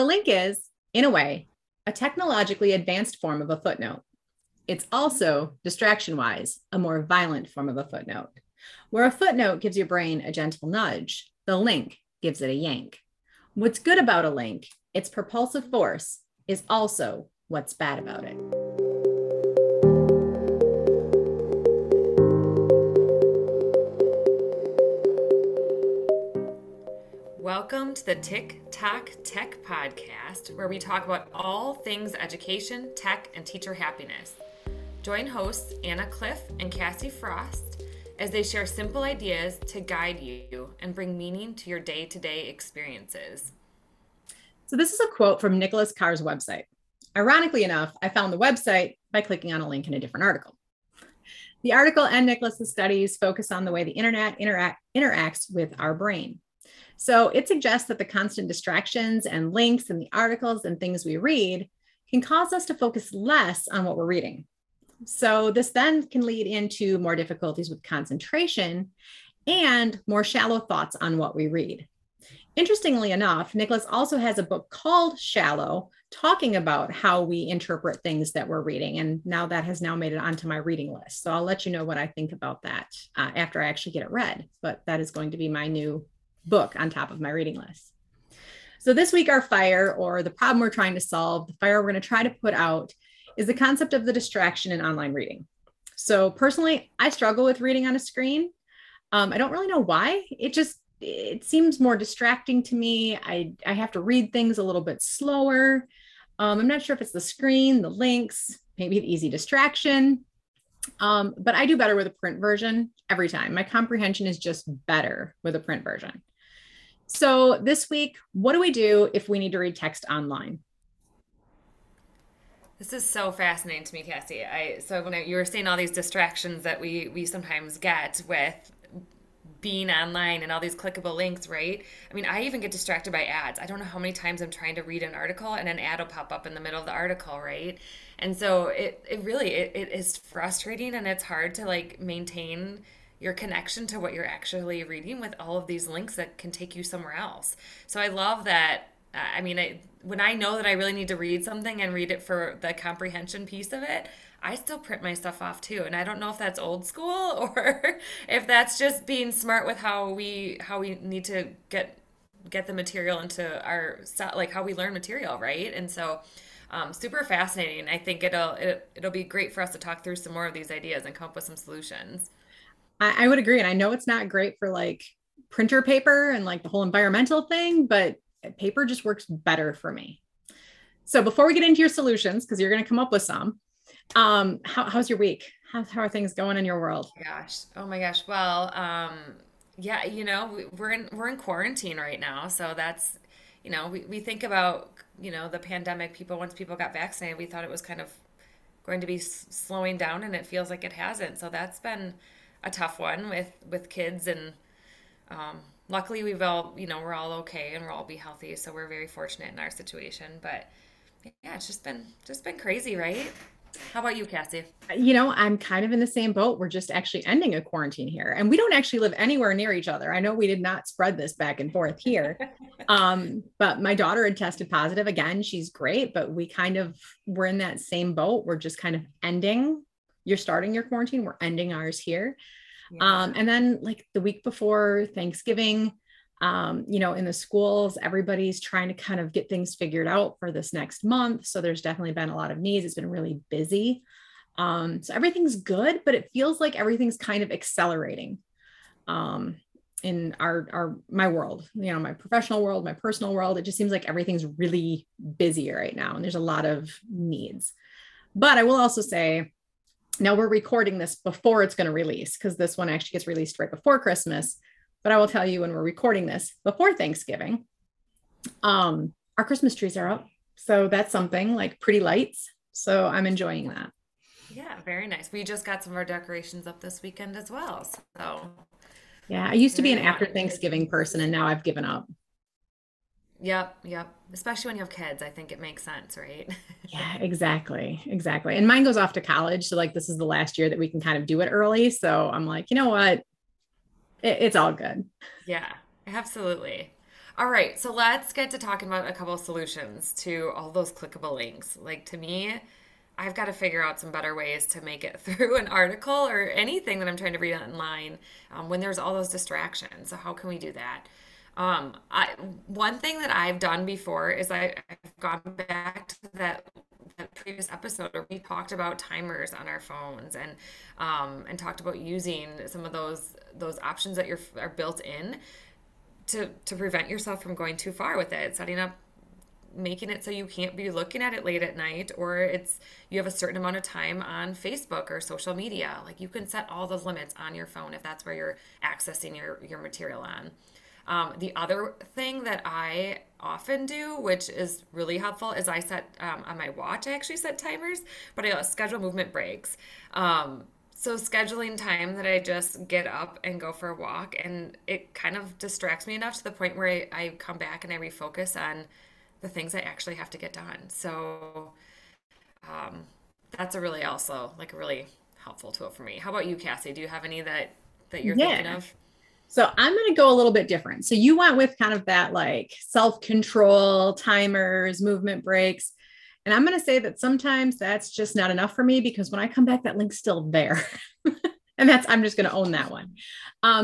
The link is, in a way, a technologically advanced form of a footnote. It's also, distraction-wise, a more violent form of a footnote. Where a footnote gives your brain a gentle nudge, the link gives it a yank. What's good about a link, its propulsive force, is also what's bad about it. Welcome to the Tick Tock Tech podcast, where we talk about all things education, tech, and teacher happiness. Join hosts Anna Cliff and Cassie Frost as they share simple ideas to guide you and bring meaning to your day-to-day experiences. So this is a quote from Nicholas Carr's website. Ironically enough, I found the website by clicking on a link in a different article. The article and Nicholas's studies focus on the way the internet interacts with our brain. So it suggests that the constant distractions and links and the articles and things we read can cause us to focus less on what we're reading. So this then can lead into more difficulties with concentration and more shallow thoughts on what we read. Interestingly enough, Nicholas also has a book called Shallow, talking about how we interpret things that we're reading. And now that has now made it onto my reading list. So I'll let you know what I think about that after I actually get it read. But that is going to be my new book on top of my reading list. So this week, our fire, or the problem we're trying to solve, the fire we're going to try to put out, is the concept of the distraction in online reading. So personally, I struggle with reading on a screen. I don't really know why. It seems more distracting to me. I have to read things a little bit slower. I'm not sure if it's the screen, the links, maybe the easy distraction. But I do better with a print version every time. My comprehension is just better with a print version. So this week, what do we do if we need to read text online? This is so fascinating to me, Cassie. So when you were saying all these distractions that we sometimes get with being online and all these clickable links, right? I mean, I even get distracted by ads. I don't know how many times I'm trying to read an article and an ad will pop up in the middle of the article, right? And so it really is frustrating, and it's hard to like maintain your connection to what you're actually reading with all of these links that can take you somewhere else. So I love that. When I know that I really need to read something and read it for the comprehension piece of it, I still print my stuff off too. And I don't know if that's old school or if that's just being smart with how we need to get the material into our, like how we learn material, right? And so super fascinating. I think it'll be great for us to talk through some more of these ideas and come up with some solutions. I would agree. And I know it's not great for like printer paper and like the whole environmental thing, but paper just works better for me. So before we get into your solutions, because you're going to come up with some, how's your week? How are things going in your world? Oh my gosh. Well, yeah, you know, we're in quarantine right now. So that's, you know, we think about, you know, the pandemic, once people got vaccinated, we thought it was kind of going to be slowing down, and it feels like it hasn't. So that's been a tough one with kids, and, luckily, we're all okay and we'll all be healthy. So we're very fortunate in our situation, but yeah, it's just been crazy, right? How about you, Cassie? You know, I'm kind of in the same boat. We're just actually ending a quarantine here, and we don't actually live anywhere near each other. I know we did not spread this back and forth here. But my daughter had tested positive again. She's great, but we're in that same boat. We're just kind of ending. You're starting your quarantine. We're ending ours here. Yeah. And then like the week before Thanksgiving, you know, in the schools, everybody's trying to kind of get things figured out for this next month. So there's definitely been a lot of needs. It's been really busy. So everything's good, but it feels like everything's kind of accelerating, in my world, you know, my professional world, my personal world. It just seems like everything's really busy right now. And there's a lot of needs, but I will also say, now we're recording this before it's going to release, because this one actually gets released right before Christmas. But I will tell you, when we're recording this before Thanksgiving, our Christmas trees are up. So that's something, like pretty lights. So I'm enjoying that. Yeah, very nice. We just got some of our decorations up this weekend as well. So yeah, I used to be an after Thanksgiving person, and now I've given up. Yep. Especially when you have kids, I think it makes sense, right? Yeah, exactly. And mine goes off to college. So like, this is the last year that we can kind of do it early. So I'm like, you know what? It's all good. Yeah, absolutely. All right, so let's get to talking about a couple of solutions to all those clickable links. Like, to me, I've got to figure out some better ways to make it through an article or anything that I'm trying to read online when there's all those distractions. So how can we do that? One thing that I've done before is I've gone back to that previous episode where we talked about timers on our phones and talked about using some of those options that are built in to prevent yourself from going too far with it, setting up, making it so you can't be looking at it late at night, or you have a certain amount of time on Facebook or social media. Like, you can set all those limits on your phone if that's where you're accessing your material on. The other thing that I often do, which is really helpful, is I set on my watch, I actually set timers, but I schedule movement breaks. So scheduling time that I just get up and go for a walk, and it kind of distracts me enough to the point where I come back and I refocus on the things I actually have to get done. So that's a really helpful tool for me. How about you, Cassie? Do you have any that you're thinking of? So I'm going to go a little bit different. So you went with kind of that like self-control, timers, movement breaks. And I'm going to say that sometimes that's just not enough for me, because when I come back, that link's still there. And I'm just going to own that one.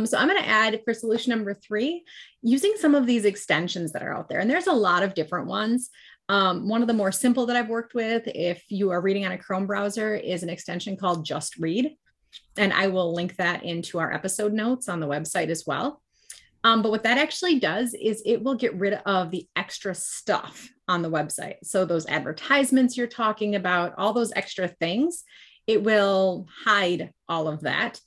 So I'm going to add, for solution number 3, using some of these extensions that are out there. And there's a lot of different ones. One of the more simple that I've worked with, if you are reading on a Chrome browser, is an extension called Just Read. And I will link that into our episode notes on the website as well. But what that actually does is it will get rid of the extra stuff on the website. So those advertisements you're talking about, all those extra things, it will hide all of that,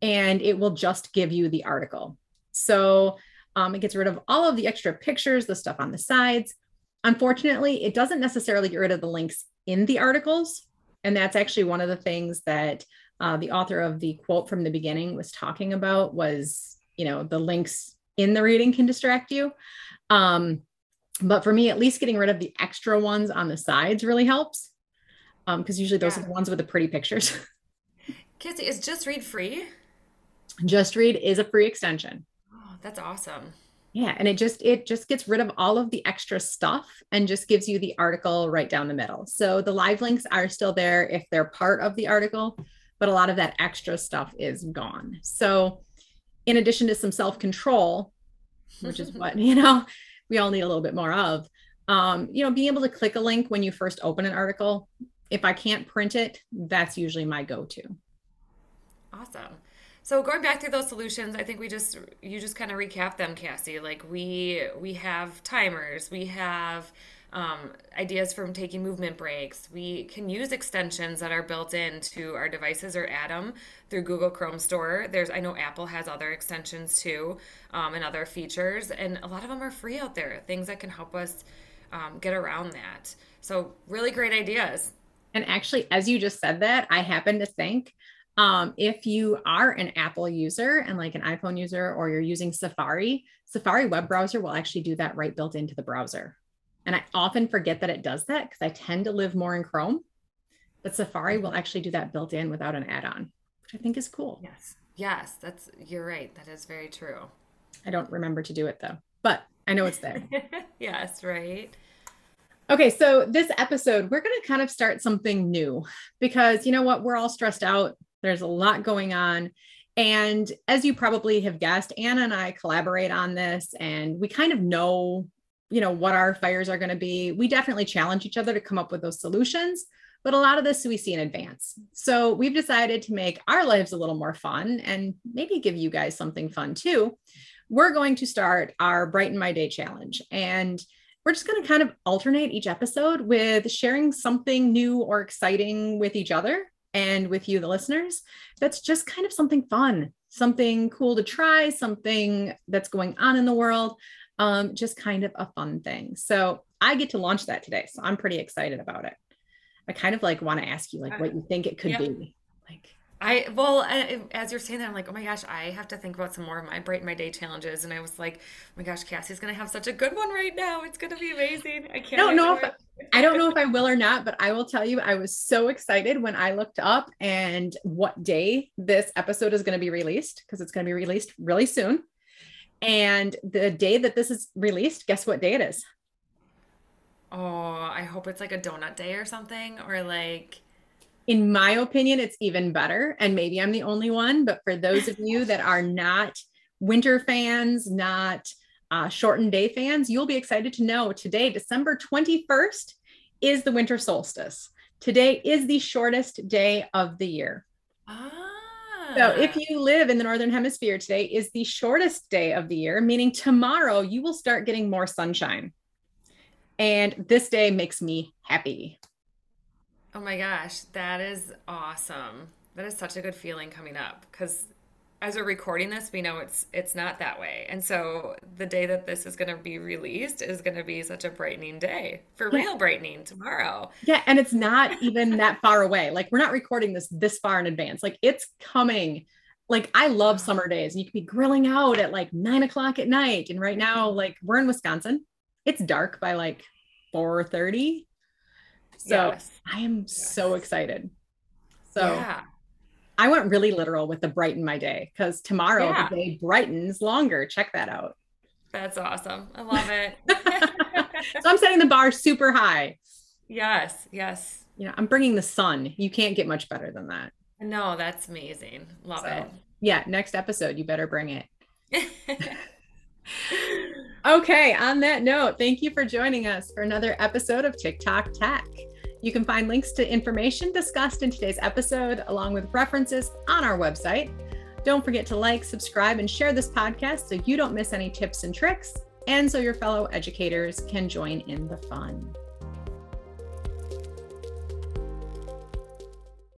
and it will just give you the article. So it gets rid of all of the extra pictures, the stuff on the sides. Unfortunately, it doesn't necessarily get rid of the links in the articles. And that's actually one of the things that the author of the quote from the beginning was talking about, was, the links in the reading can distract you. But for me, at least getting rid of the extra ones on the sides really helps. Because usually those are the ones with the pretty pictures. Cassie, is Just Read free? Just Read is a free extension. Oh, that's awesome. Yeah. And it just gets rid of all of the extra stuff and just gives you the article right down the middle. So the live links are still there if they're part of the article, but a lot of that extra stuff is gone. So in addition to some self-control, which is what, we all need a little bit more of, being able to click a link when you first open an article. If I can't print it, that's usually my go-to. Awesome. So going back through those solutions, I think you just kind of recap them, Cassie. Like, we have timers, we have ideas from taking movement breaks. We can use extensions that are built into our devices, or add them through Google Chrome Store. I know Apple has other extensions too, and other features, and a lot of them are free out there. Things that can help us get around that. So really great ideas. And actually, as you just said that, I happen to think if you are an Apple user and like an iPhone user, or you're using Safari web browser will actually do that right built into the browser. And I often forget that it does that because I tend to live more in Chrome, but Safari will actually do that built in without an add-on, which I think is cool. Yes, you're right. That is very true. I don't remember to do it though, but I know it's there. Yes, right. Okay, so this episode, we're going to kind of start something new because, we're all stressed out. There's a lot going on. And as you probably have guessed, Anna and I collaborate on this, and we kind of know, what our fires are going to be. We definitely challenge each other to come up with those solutions, but a lot of this we see in advance. So we've decided to make our lives a little more fun and maybe give you guys something fun too. We're going to start our Brighten My Day Challenge, and we're just going to kind of alternate each episode with sharing something new or exciting with each other and with you, the listeners. That's just kind of something fun, something cool to try, something that's going on in the world, just kind of a fun thing. So I get to launch that today. So I'm pretty excited about it. I kind of want to ask you what you think it could be. As you're saying that, I'm like, oh my gosh, I have to think about some more of my Brighten My Day challenges. And I was like, oh my gosh, Cassie's going to have such a good one right now. It's going to be amazing. I don't know if I will or not, but I will tell you, I was so excited when I looked up and what day this episode is going to be released, because it's going to be released really soon. And the day that this is released, guess what day it is? Oh, I hope it's like a donut day or something, or like... In my opinion, it's even better. And maybe I'm the only one, but for those of you that are not winter fans, not shortened day fans, you'll be excited to know today, December 21st, is the winter solstice. Today is the shortest day of the year. So if you live in the Northern Hemisphere, today is the shortest day of the year, meaning tomorrow you will start getting more sunshine. And this day makes me happy. Oh my gosh, that is awesome. That is such a good feeling coming up, because as we're recording this, we know it's not that way. And so the day that this is going to be released is going to be such a brightening day, for real brightening tomorrow. Yeah. And it's not even that far away. Like, we're not recording this far in advance. Like, it's coming. Like, I love summer days. You can be grilling out at like 9 o'clock at night. And right now, like, we're in Wisconsin. It's dark by like 4:30. So I am so excited. So I went really literal with the brighten my day, because tomorrow the day brightens longer. Check that out. That's awesome. I love it. So I'm setting the bar super high. Yes. Yes. You know, I'm bringing the sun. You can't get much better than that. No, that's amazing. Love it. Yeah. Next episode, you better bring it. Okay. On that note, thank you for joining us for another episode of Tick Tock Tech. You can find links to information discussed in today's episode, along with references, on our website. Don't forget to like, subscribe, and share this podcast so you don't miss any tips and tricks, and so your fellow educators can join in the fun.